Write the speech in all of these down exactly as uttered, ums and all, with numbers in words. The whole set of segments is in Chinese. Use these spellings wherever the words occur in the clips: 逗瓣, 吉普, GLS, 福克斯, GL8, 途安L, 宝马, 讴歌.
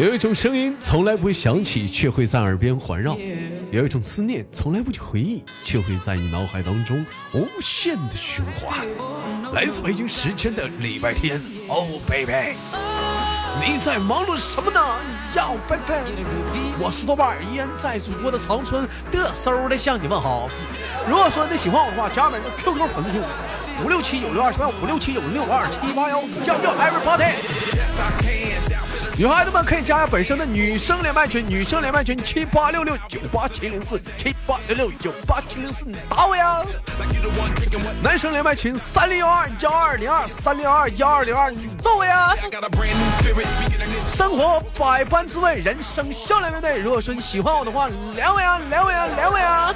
有一种声音从来不会响起，却会在耳边环绕；有一种思念从来不去回忆，却会在你脑海当中无限的循环。来自北京时间的礼拜天，哦 baby， 你在忙碌什么呢？要 baby， 我是豆瓣，依然在祖国的长春嘚嗖的向你问好。如果说你喜欢我的话，加本人 Q Q 粉丝群五六七九六二七八五六七九六二七八幺幺幺 everybody。女孩子们可以加下本身的女生连麦群，女生连麦群七八六六九八七零四七八六六九八七零四，你打我呀！男生连麦群三零幺二幺二零二三零二幺二零二，你揍我呀！生活百般滋味，人生笑脸面对。如果说你喜欢我的话，聊我呀，聊我呀，聊我呀！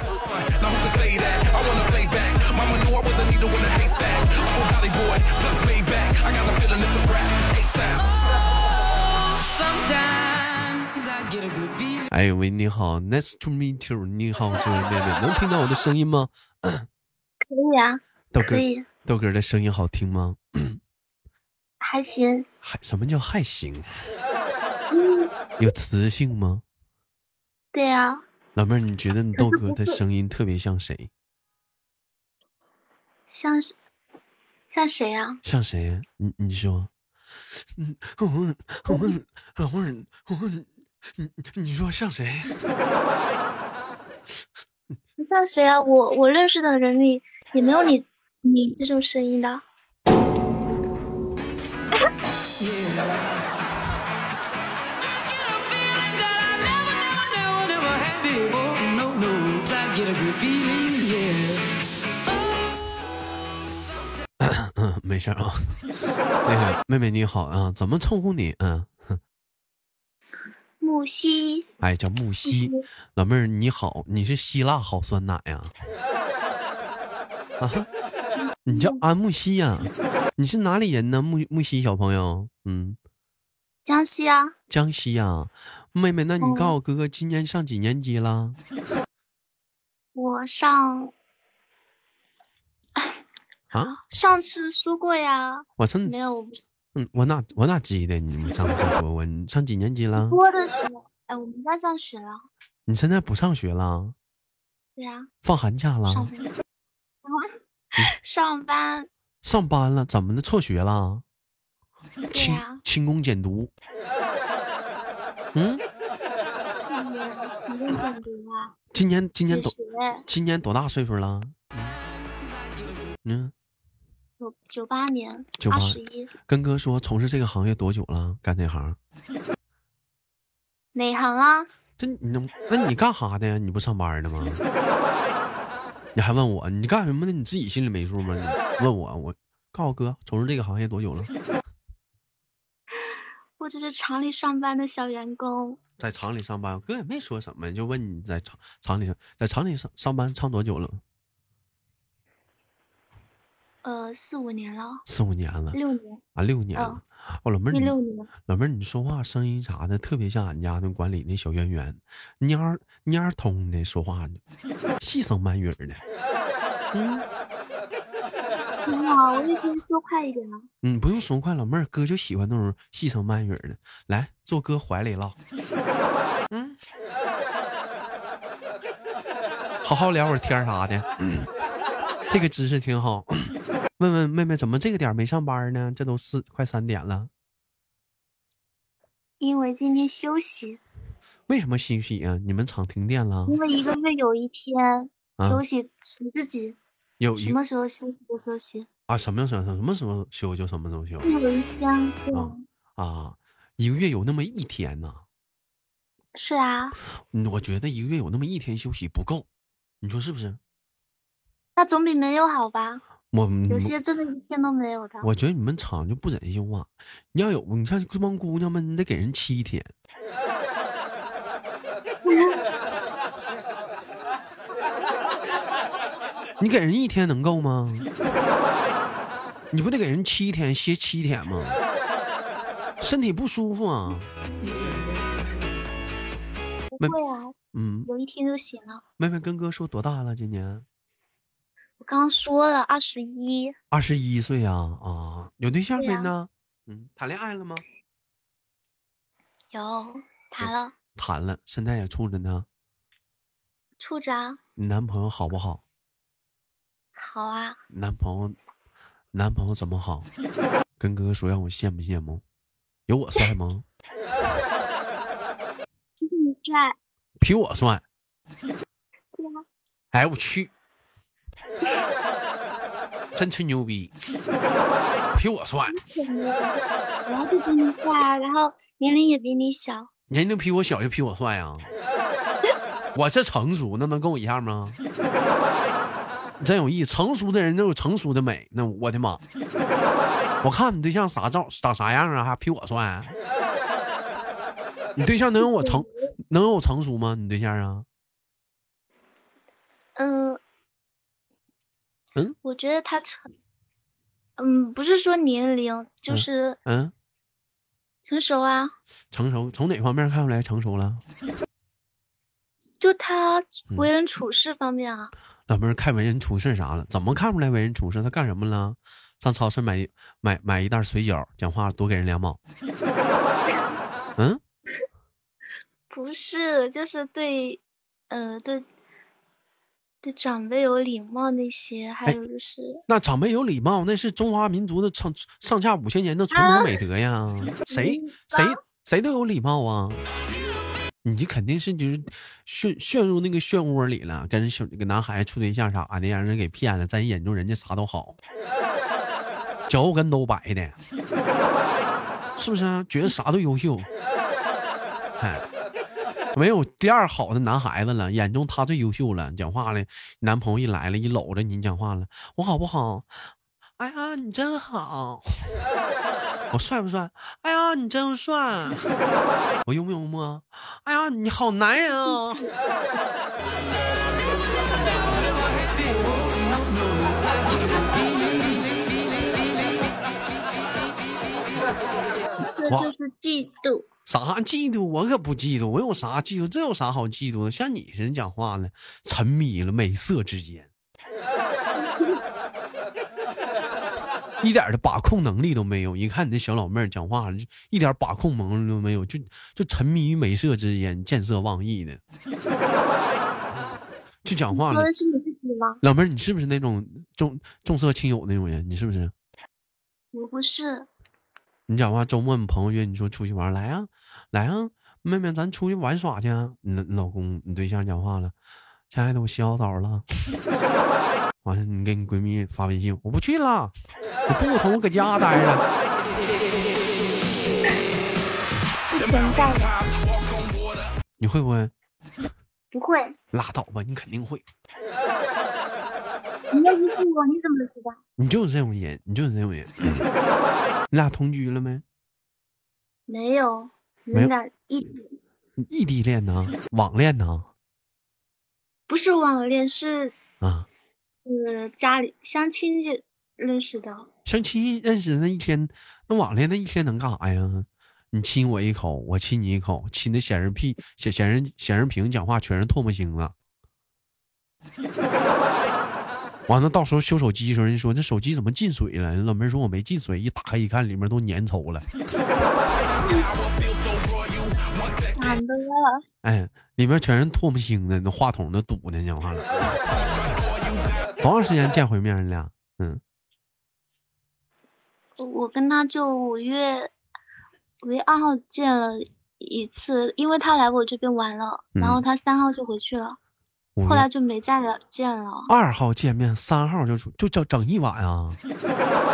哎喂，你好 nice to meet you， 你好这位妹妹，能听到我的声音吗？可以啊，豆哥，可以。豆哥的声音好听吗？还行。还什么叫还行？嗯，有磁性吗？对啊。老妹儿，你觉得你豆哥的声音特别像谁？像像谁啊？像谁？你你说。嗯，我问我问老妹儿，我问你，你说像谁？像谁啊？我我认识的人里也没有你你这种声音的。没事啊，那个妹妹你好啊，怎么称呼你？嗯，木西，哎，叫木西。老妹儿你好，你是希腊好酸奶呀、啊？啊，你叫安木西呀、啊？你是哪里人呢？木木西小朋友，嗯，江西啊，江西啊。妹妹，那你告诉我哥哥今年上几年级了？我上。啊，上次说过呀，我上没有，嗯，我哪我哪记得你们上次说过？你上几年级了？多的时候，哎，我们在上学了。你现在不上学了？对呀、啊，放寒假了。上班、嗯，上班，上班了，怎么的？辍学了？对呀、啊，勤工俭读。嗯，勤工俭读啊。今年今年多今年多大岁数了？嗯，九九八年，二十一。跟哥说，从事这个行业多久了？干这行？哪行啊？这你能？那你干哈的呀？你不上班的吗？你还问我你干什么的？你自己心里没数吗？你问我，我告诉哥，从事这个行业多久了？我就是厂里上班的小员工。在厂里上班，哥也没说什么，就问你在厂厂里上在厂里上上班上多久了？呃，四五年了，四五年了，六年啊，六年了。哦，哦老妹儿，六年。老妹儿，你说话声音啥的，特别像俺家那管理那小圆圆，蔫儿蔫儿通的说话呢，细声慢语的。嗯，挺好，我也可以说快一点啊。嗯，不用说快，老妹儿，哥就喜欢那种细声慢语的。来，坐哥怀里了。嗯，好好聊会儿天啥的。嗯，这个知识挺好。问问妹妹，怎么这个点没上班呢？这都是快三点了。因为今天休息。为什么休息啊？你们厂停电了？因为一个月有一天、啊、休息，你自己有什么时候休息就休息啊？什么什么什么时候休就什么时候休？有一天啊啊，一个月有那么一天呢、啊？是啊。我觉得一个月有那么一天休息不够，你说是不是？那总比没有好吧。我有些真的一天都没有的。我觉得你们厂就不忍心啊！你要有，你像这帮姑娘们，你得给人七天。你给人一天能够吗？你不得给人七天歇七天吗？身体不舒服啊。不会啊，嗯，有一天就行了。妹妹跟哥说多大了？今年？我刚说了二十一，二十一岁啊啊！有对象没呢？啊、嗯，谈恋爱了吗？有谈了谈了，现在也处着呢。处着啊。你男朋友好不好？好啊。男朋友男朋友怎么好？跟哥哥说让我羡慕羡慕。有我帅吗？比你帅。比我帅。哎我去。真吹牛逼。比我帅。然后就比你帅，然后年龄也比你小。年龄比我小就比我帅啊。我这成熟，那能跟我一样吗？真有意思，成熟的人都有成熟的美。那我的妈！我看你对象啥照长啥样啊？还比我帅、啊？你对象能有我成能有我成熟吗？你对象啊？嗯嗯，我觉得他成，嗯，不是说年龄，就是嗯。嗯成熟啊，成熟，从哪方面看出来成熟了？就他为人处事方面啊。嗯、老妹儿看为人处事啥了？怎么看出来为人处事？他干什么了？上超市买买买一袋水饺，讲话多给人两毛。嗯，不是，就是对，呃，对，对长辈有礼貌那些，还有就是、哎、那长辈有礼貌，那是中华民族的上上下五千年的传统美德呀，啊、谁谁谁都有礼貌啊。你肯定是就是陷陷入那个漩涡里了，跟小跟男孩子处对象啥的，让人给骗了，在你眼中人家啥都好，脚跟都白的，是不是啊？觉得啥都优秀，哎，没有第二好的男孩子了，眼中他最优秀了。讲话了，男朋友一来了，一搂着你讲话了，我好不好？哎呀，你真好！我帅不帅？哎呀，你真帅！我幽默幽默？哎呀，你好男人啊！这就是嫉妒。啥嫉妒？我可不嫉妒，我有啥嫉妒？这有啥好嫉妒的？像你人讲话呢，沉迷了美色之间。一点的把控能力都没有，你看你这小老妹儿讲话，一点把控能力都没有，就就沉迷于美色之间，见色忘义的，就讲话了。说的是你自己吗？老妹儿，你是不是那种重重色轻友那种人？你是不是？我不是。你讲话周末你朋友约你说出去玩，来啊来啊，妹妹咱出去玩耍去啊。你老公你对象讲话了，亲爱的我洗好澡了。完了，你给你闺蜜发微信，我不去了，我不同我搁家待着。你会不会？不会。拉倒吧，你肯定会。你要不信我，你怎么知道？你就是这种人，你就是这种人。你俩同居了没？没有，你们俩异地。异地恋呢？网恋呢？不是网恋，是啊。呃，家里相亲就认识的，相亲认识的那一天，那网恋那一天能干啥呀？你亲我一口，我亲你一口，亲的显人屁，显显人显人平，讲话全是唾沫星了。完了，到时候修手机的时候，人说这手机怎么进水了？老妹说我没进水，一打开一看，里面都粘稠了。惨的了。哎，里面全是唾沫星的，那话筒都堵的，讲话了。多长时间见回面了？嗯，我跟他就五月五月二号见了一次，因为他来我这边玩了，嗯、然后他三号就回去了，后来就没再了见了。二号见面，三号就就叫整一晚啊，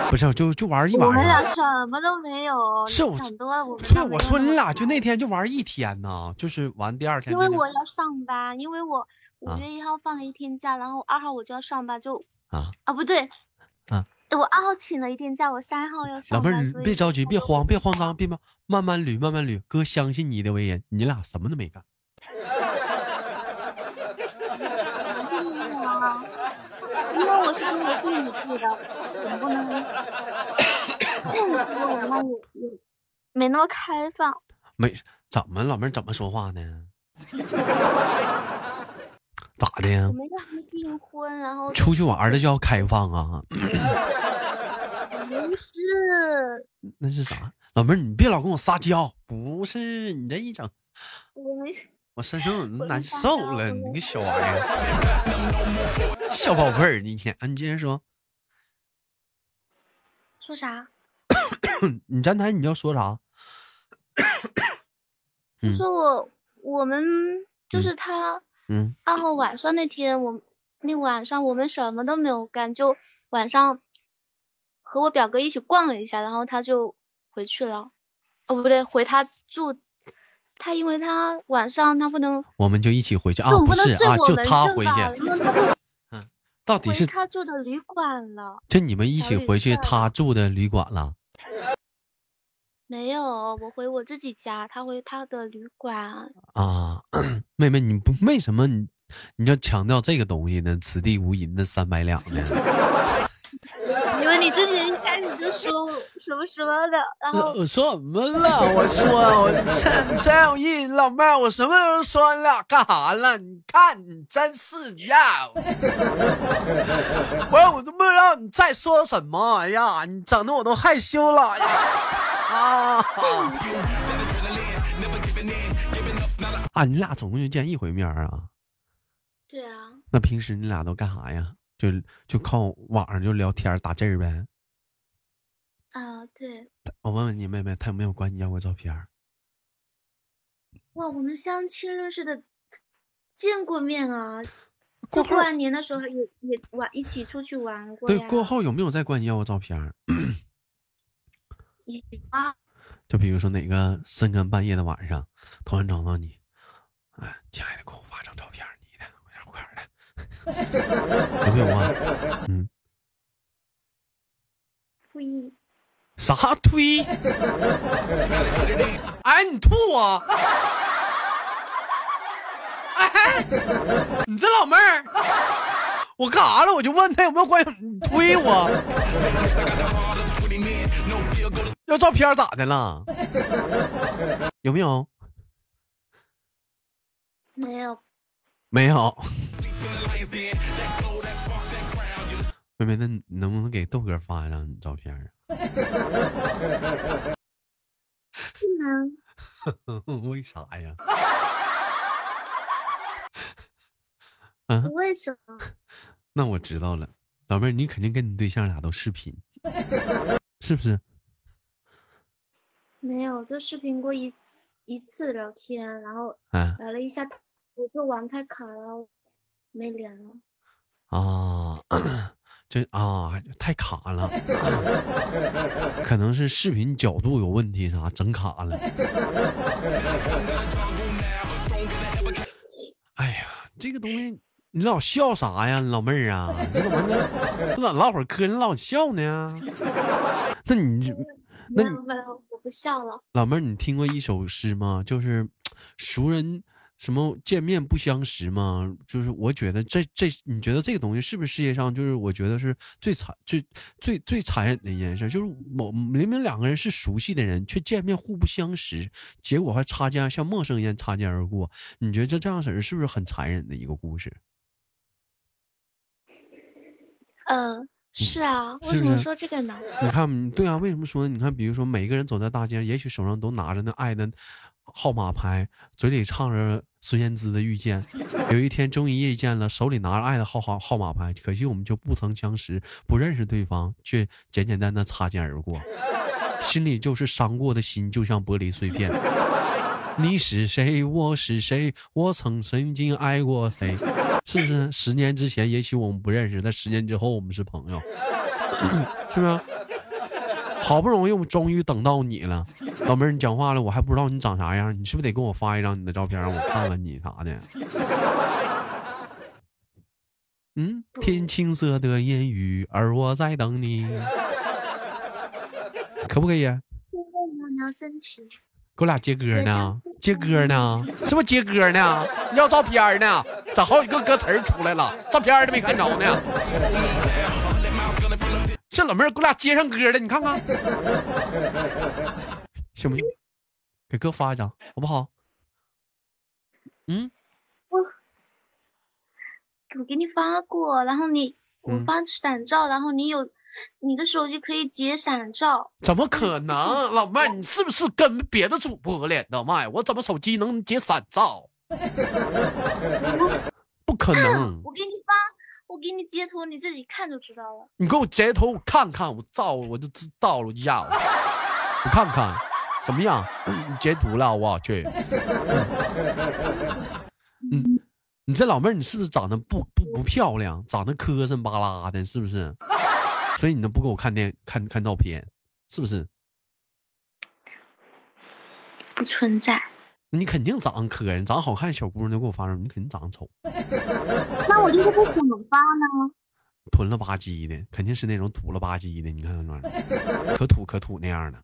不是就就玩一晚、啊。我们俩什么都没有，是我想多了。我所以我说你俩就那天就玩一天呢，就是玩第二天。因为我要上班，因为我。五月一号放了一天假，然后二号我就要上班，就啊啊不对，啊我二号请了一天假，我三号要上班。老妹儿，别着急，别慌，别慌张，别慢慢慢捋，慢慢捋。哥相信你的为人，你俩什么都没干。因为我是跟我父母住的，我不能，我我妈也也没那么开放。没怎么老妹儿怎么说话呢？咋的呀？我们让他们订婚，然后出去玩的就要开放啊！不是，那是啥？老妹儿你别老跟我撒娇，不是你这一整我没我身上难受了，你个小玩意儿小宝贝儿，你天啊，你接着说说啥你站台你要说啥你说我我们就是他嗯二号晚上那天我那晚上我们什么都没有干，就晚上和我表哥一起逛了一下，然后他就回去了。哦，不对，回他住。他因为他晚上他不能，我们就一起回去啊？不是啊，就他回去。嗯，到底是他住的旅馆了？就你们一起回去，他住的旅馆了？没有，我回我自己家，他回他的旅馆。啊，妹妹，你不为什么你你要强调这个东西呢？此地无银的三百两呢？因为你之前一开始就说什么什么的，然后我说什么了？我说我真真有意，老妹儿，我什么时候说你俩干啥了？你看你真是呀！不是我都不知道你再说什么，哎呀，你整的我都害羞了呀！啊！啊，你俩总共就见一回面啊？对啊。那平时你俩都干啥呀？就就靠网上就聊天打字儿呗。啊，对。我问问你妹妹，她有没有管你要过照片？哇，我们相亲认识的，见过面啊。过过完年的时候也也玩一起出去玩过呀。对，过后有没有再管你要过照片？有啊。就比如说哪个深更半夜的晚上，突然找到你，哎，亲爱的，给我发张照片。有没有啊？嗯，推啥推？哎，你吐啊！哎，你这老妹儿，我干啥了？我就问他有没有关系，你推我？要照片咋的了？有没有？没有，没有。妹妹，那你能不能给豆哥发一张你照片啊？不能。为啥呀？啊？为什么？那我知道了，老妹儿，你肯定跟你对象俩都视频，是不是？没有，就视频过一一次聊天，然后聊了一下，啊、我就玩太卡了。没脸了啊！这啊太卡了、啊，可能是视频角度有问题啥，整卡了。哎呀，这个东西你老笑啥呀，老妹儿啊？这怎么的？不咋唠会儿嗑，你老笑呢？那你那你我不笑了。老妹儿，你听过一首诗吗？就是熟人。什么见面不相识吗？就是我觉得这这，你觉得这个东西是不是世界上就是我觉得是最残最最最残忍的一件事？就是某明明两个人是熟悉的人，却见面互不相识，结果还擦肩像陌生一样擦肩而过。你觉得这这样式是不是很残忍的一个故事？嗯、呃。是啊，为什么说这个呢？你看，对啊，为什么说？你看，比如说，每个人走在大街，也许手上都拿着那爱的号码牌，嘴里唱着孙燕姿的《遇见》，有一天终于遇见了，手里拿着爱的号号号码牌，可惜我们就不曾相识，不认识对方，却简简单单擦肩而过，心里就是伤过的心，就像玻璃碎片。你是谁？我是谁？我曾曾经爱过谁？是不是十年之前也许我们不认识，但十年之后我们是朋友，是不是？好不容易我们终于等到你了，老妹儿，你讲话了，我还不知道你长啥样，你是不是得给我发一张你的照片让我看看你啥的？嗯，天青色的烟雨，而我在等你，可不可以？你要生气。给我俩接歌呢，接歌呢，是不是接歌呢？要照片呢？咋好几个歌词儿出来了，照片都没看着呢？这老妹儿给我俩接上歌了，你看看，行不行？给哥发一张，好不好？嗯，我我给你发过，然后你我发闪照，然后你有你的手机可以截闪照。怎么可能？老妹，你是不是跟别的主播连的？妈呀，我怎么手机能截闪照？不可能！我给你发，我给你截图，你自己看就知道了。你给我截图，我看看，我照我就知道了呀。我看看什么样？你截图了，我去。嗯。你这老妹儿，你是不是长得不不不漂亮，长得磕碜巴拉的，是不是？所以你都不给我看电看看照片，是不是？不存在。你肯定长磕碜，长好看小姑娘都给我发上，你肯定长丑。那我就是不怎么发呢？囤了吧唧的，肯定是那种土了吧唧的，你看看，可土可土那样的。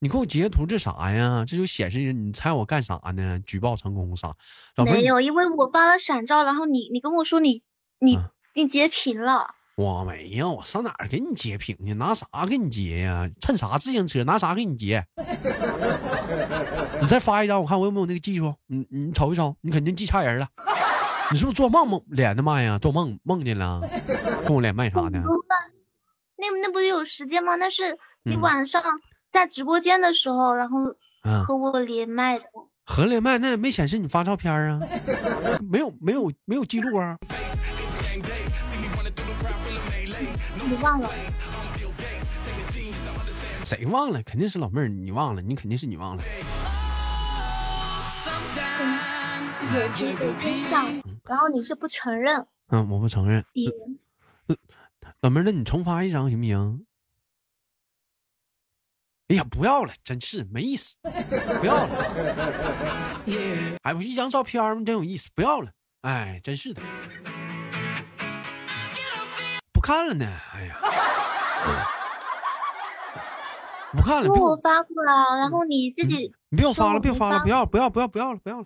你给我截图这啥呀？这就显示你猜我干啥呢？举报成功啥？没有，因为我发了闪照，然后你你跟我说你你、啊、你截屏了。我没有，我上哪儿给你截屏去？拿啥给你截呀？趁啥自行车？拿啥给你截？你再发一张，我看我有没有那个技术。你你瞅一瞅，你肯定记差人了。你是不是做梦梦连的麦呀？做梦梦见了，跟我连麦啥的。那那不是有时间吗？那是你晚上。嗯，在直播间的时候，然后和我连麦的，嗯、和连麦那也没显示你发照片啊，没有没有没有记录啊。你忘了？谁忘了？肯定是老妹儿，你忘了，你肯定是你忘了。嗯、然后你是不承认？嗯，我不承认。嗯、老妹儿，那你重发一张行不行？哎呀，不要了，真是没意思，不要了。哎，不是一张照片吗？真有意思，不要了。哎，真是的，不看了呢。哎呀，不看了。我发过了，然后你自己，你别发了，别发了，不要，不要，不要，不要了，不要了，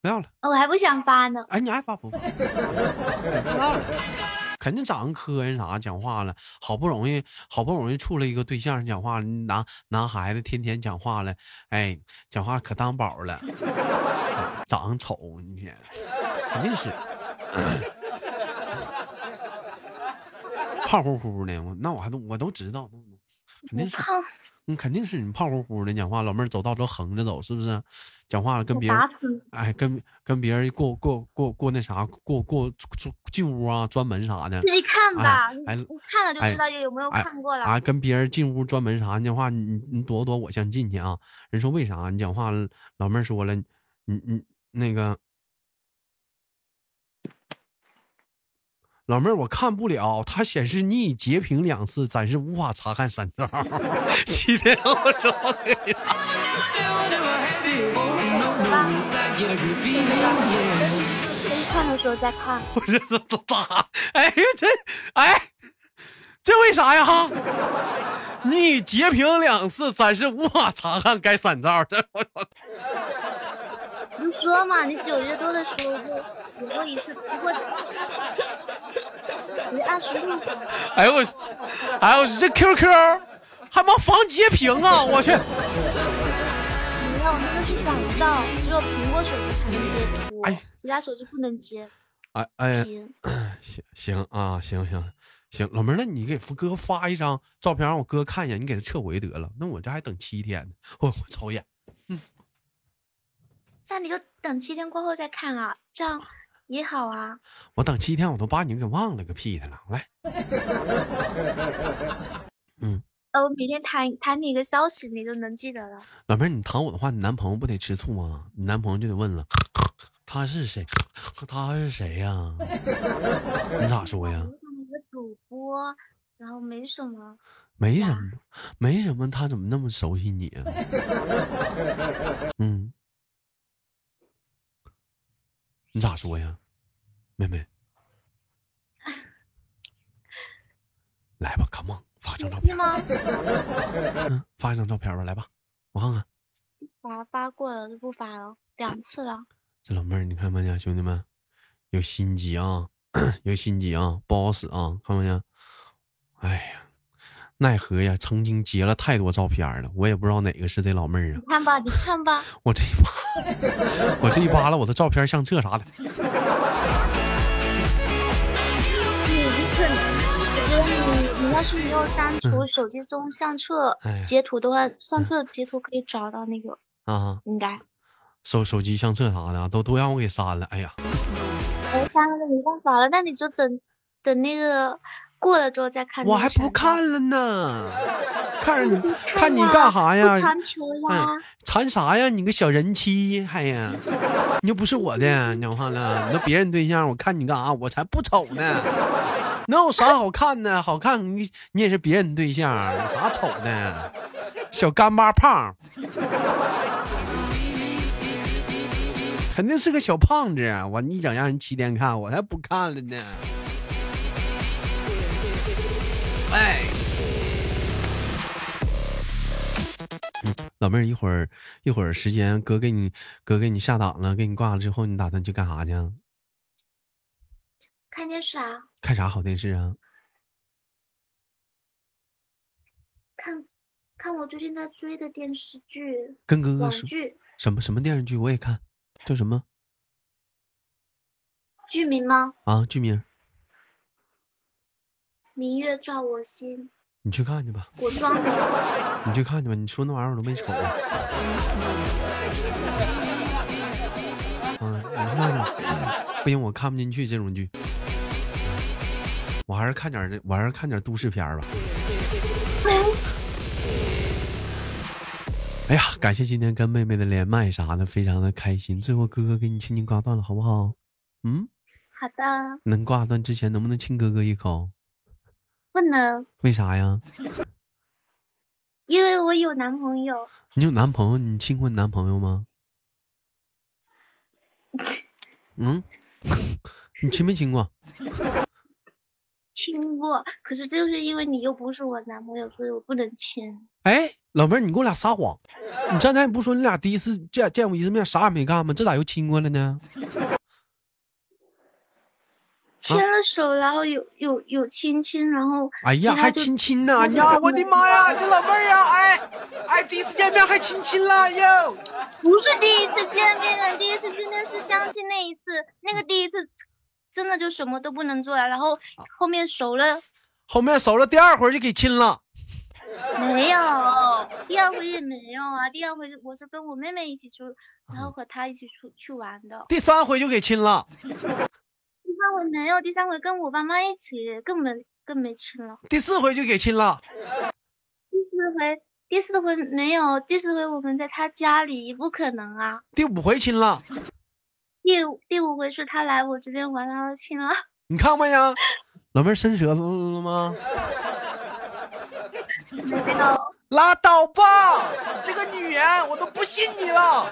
不要了。我还不想发呢。哎，你爱发不发？不要了。肯定长磕碜啥讲话了，好不容易好不容易处了一个对象，讲话拿拿孩子天天讲话了，哎，讲话可当宝了，长丑你肯定是胖乎乎的，我那我还都我都知道，肯定是你、嗯、肯定是你胖乎乎的讲话，老妹儿走道都横着走，是不是？讲话了跟别人，哎，跟跟别人过过过过那啥，过过进屋啊，专门啥的。自己看吧，哎，哎你看了就知道有没有看过了。哎哎、啊，跟别人进屋专门啥，你讲话你你躲躲，我想进去啊。人说为啥？你讲话，老妹儿说了，你你那个，老妹儿我看不了，它显示你已截屏两次，暂时无法查看闪照。七天后找你了。看的时候再看，我这是咋？哎这哎，这为啥呀？你截屏两次，暂时无法查看该闪照。这我你说嘛，你九月多的时候就有一次，不过你二十六。哎呦，哎呦，这 Q Q 还没防截屏啊！我去。那个是闪照，只有苹果手机才能截图，哎，其他手机不能截。哎哎，行行啊，行行行，老妹儿，那你给哥发一张照片，让我哥看一眼，你给他撤回得了。那我这还等七天呢，我我瞅一眼。嗯，那你就等七天过后再看啊，这样也好啊。我等七天，我都把你给忘了个屁的了，来。嗯。我每天弹弹你一个消息，你就能记得了。老妹儿，你弹我的话，你男朋友不得吃醋吗？你男朋友就得问了，他是谁？他是谁呀、啊？你咋说呀？一个主播，然后没什么，没什么，没什么，他怎么那么熟悉你、啊？嗯，你咋说呀，妹妹？来吧 ，come on。发张照片吗？嗯，发一张照片吧，来吧，我看看。发发过了就不发了，两次了。这老妹儿，你看没见，兄弟们，有心机啊，有心机啊，不好使啊，看没见？哎呀，奈何呀，曾经截了太多照片了，我也不知道哪个是这老妹儿啊。你看吧，你看吧，我这一扒，我这一扒了，我的照片像这啥的。它是没有删除手机中相册截图的话，相册截图可以找到那个啊，应该手手机相册啥的都都让我给删了。哎呀，我删了没办法了，那你就等等那个过了之后再看。我还不看了呢，看你看你干啥呀？缠球呀？缠啥呀？你个小人妻，哎呀，你又不是我的，你看了，你都别人对象，我看你干啥？我才不丑呢。能有啥好看呢？好看你你也是别人对象，有啥丑的？小干巴胖，肯定是个小胖子。我你想让人七天看，我才不看了呢。哎，嗯、老妹儿，一会儿一会儿时间，哥给你哥给你下档了，给你挂了之后，你打算去干啥去？看电视啊？看啥好电视啊？看看我最近在追的电视剧，跟哥哥说什么什么电视剧我也看，叫什么？剧名吗？啊，剧名。明月照我心。你去看去吧。我装的。你去看去吧，你说那玩意儿我都没瞅啊。嗯，你去看去。不行，我看不进去这种剧。我还是看点，我还是看点都市片吧。哎呀，感谢今天跟妹妹的连麦啥的，非常的开心。最后哥哥给你轻轻挂断了，好不好？嗯，好的。能挂断之前能不能亲哥哥一口？不能。为啥呀？因为我有男朋友。你有男朋友？你亲过男朋友吗？嗯，你亲没亲过？亲过，可是就是因为你又不是我男朋友，所以我不能亲。哎，老妹儿，你给我俩撒谎！你刚才不说你俩第一次见见我一次面啥也没干吗？这咋又亲过了呢？牵了手，啊、然后有有有亲亲，然后哎呀，还亲亲呢！哎呀，我的妈呀，这老妹儿呀，哎哎，第一次见面还亲亲了哟！不是第一次见面了，第一次见面是相亲那一次，那个第一次。真的就什么都不能做了，然后后面熟了，后面熟了，第二回就给亲了，没有，第二回也没有啊，第二回我是跟我妹妹一起出，然后和她一起出去玩的，第三回就给亲了，第三回没有，第三回跟我爸妈一起，根本更没亲了，第四回就给亲了，第四回第四回没有，第四回我们在他家里，不可能啊，第五回亲了。第五第五回是他来我这边玩，然后亲了。你看看呀，老妹伸舌头了吗？没有。拉倒吧，这个女人我都不信你了。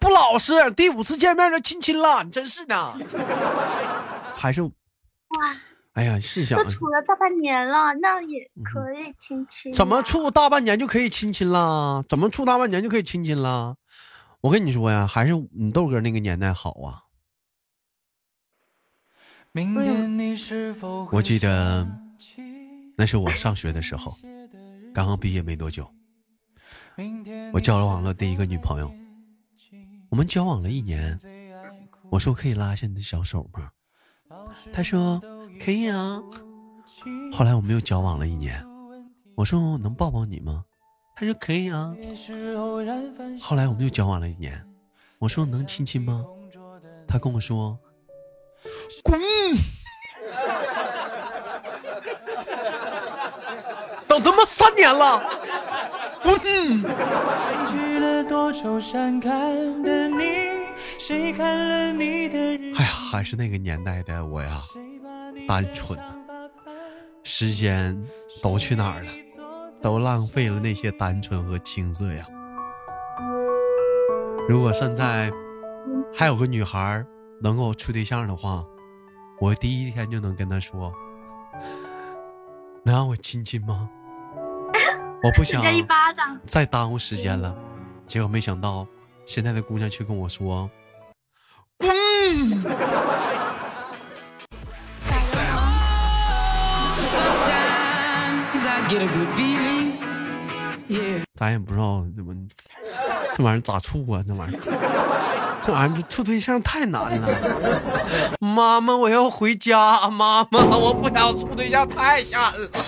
不老实，第五次见面就亲亲了，你真是的。还是。哇。哎呀，是想都处了大半年了，那也可以亲亲、啊嗯。怎么处大半年就可以亲亲啦？怎么处大半年就可以亲亲啦？我跟你说呀，还是你豆哥那个年代好啊。明天你是否我记得那是我上学的时候，刚刚毕业没多久，我交往了第一个女朋友，我们交往了一年，我说可以拉下你的小手吗？他说可以啊。后来我们又交往了一年，我说能抱抱你吗？他说可以啊。后来我们又交往了一年，我说能亲亲吗？他跟我说滚，都他妈三年了，滚。哎呀，还是那个年代的我呀，单纯啊，时间都去哪儿了？都浪费了那些单纯和青涩呀。如果现在还有个女孩能够处对象的话，我第一天就能跟她说，能让我亲亲吗？我不想再耽误时间了。结果没想到现在的姑娘却跟我说滚。咱也不知道怎么这玩意儿咋处啊？这玩意儿，这玩意儿处对象太难了。妈妈，我要回家。妈妈，我不想处对象，太吓人了。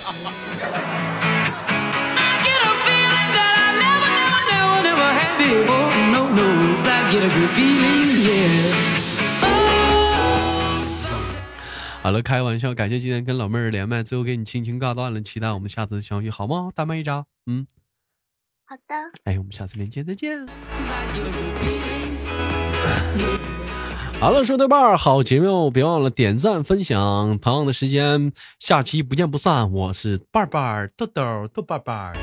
好了，开玩笑，感谢今天跟老妹儿连麦，最后给你轻轻挂断了，期待我们下次相遇，好吗？大麦一扎，嗯，好的。哎，我们下次连接再见。好了，说对半好节目，别忘了点赞分享。同样的时间，下期不见不散。我是瓣瓣豆豆豆瓣瓣。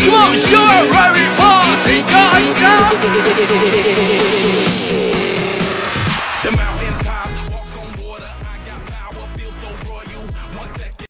Come on, sure, very party, God, God. The mountain top, walk on water. I got power, feel so royal. One second.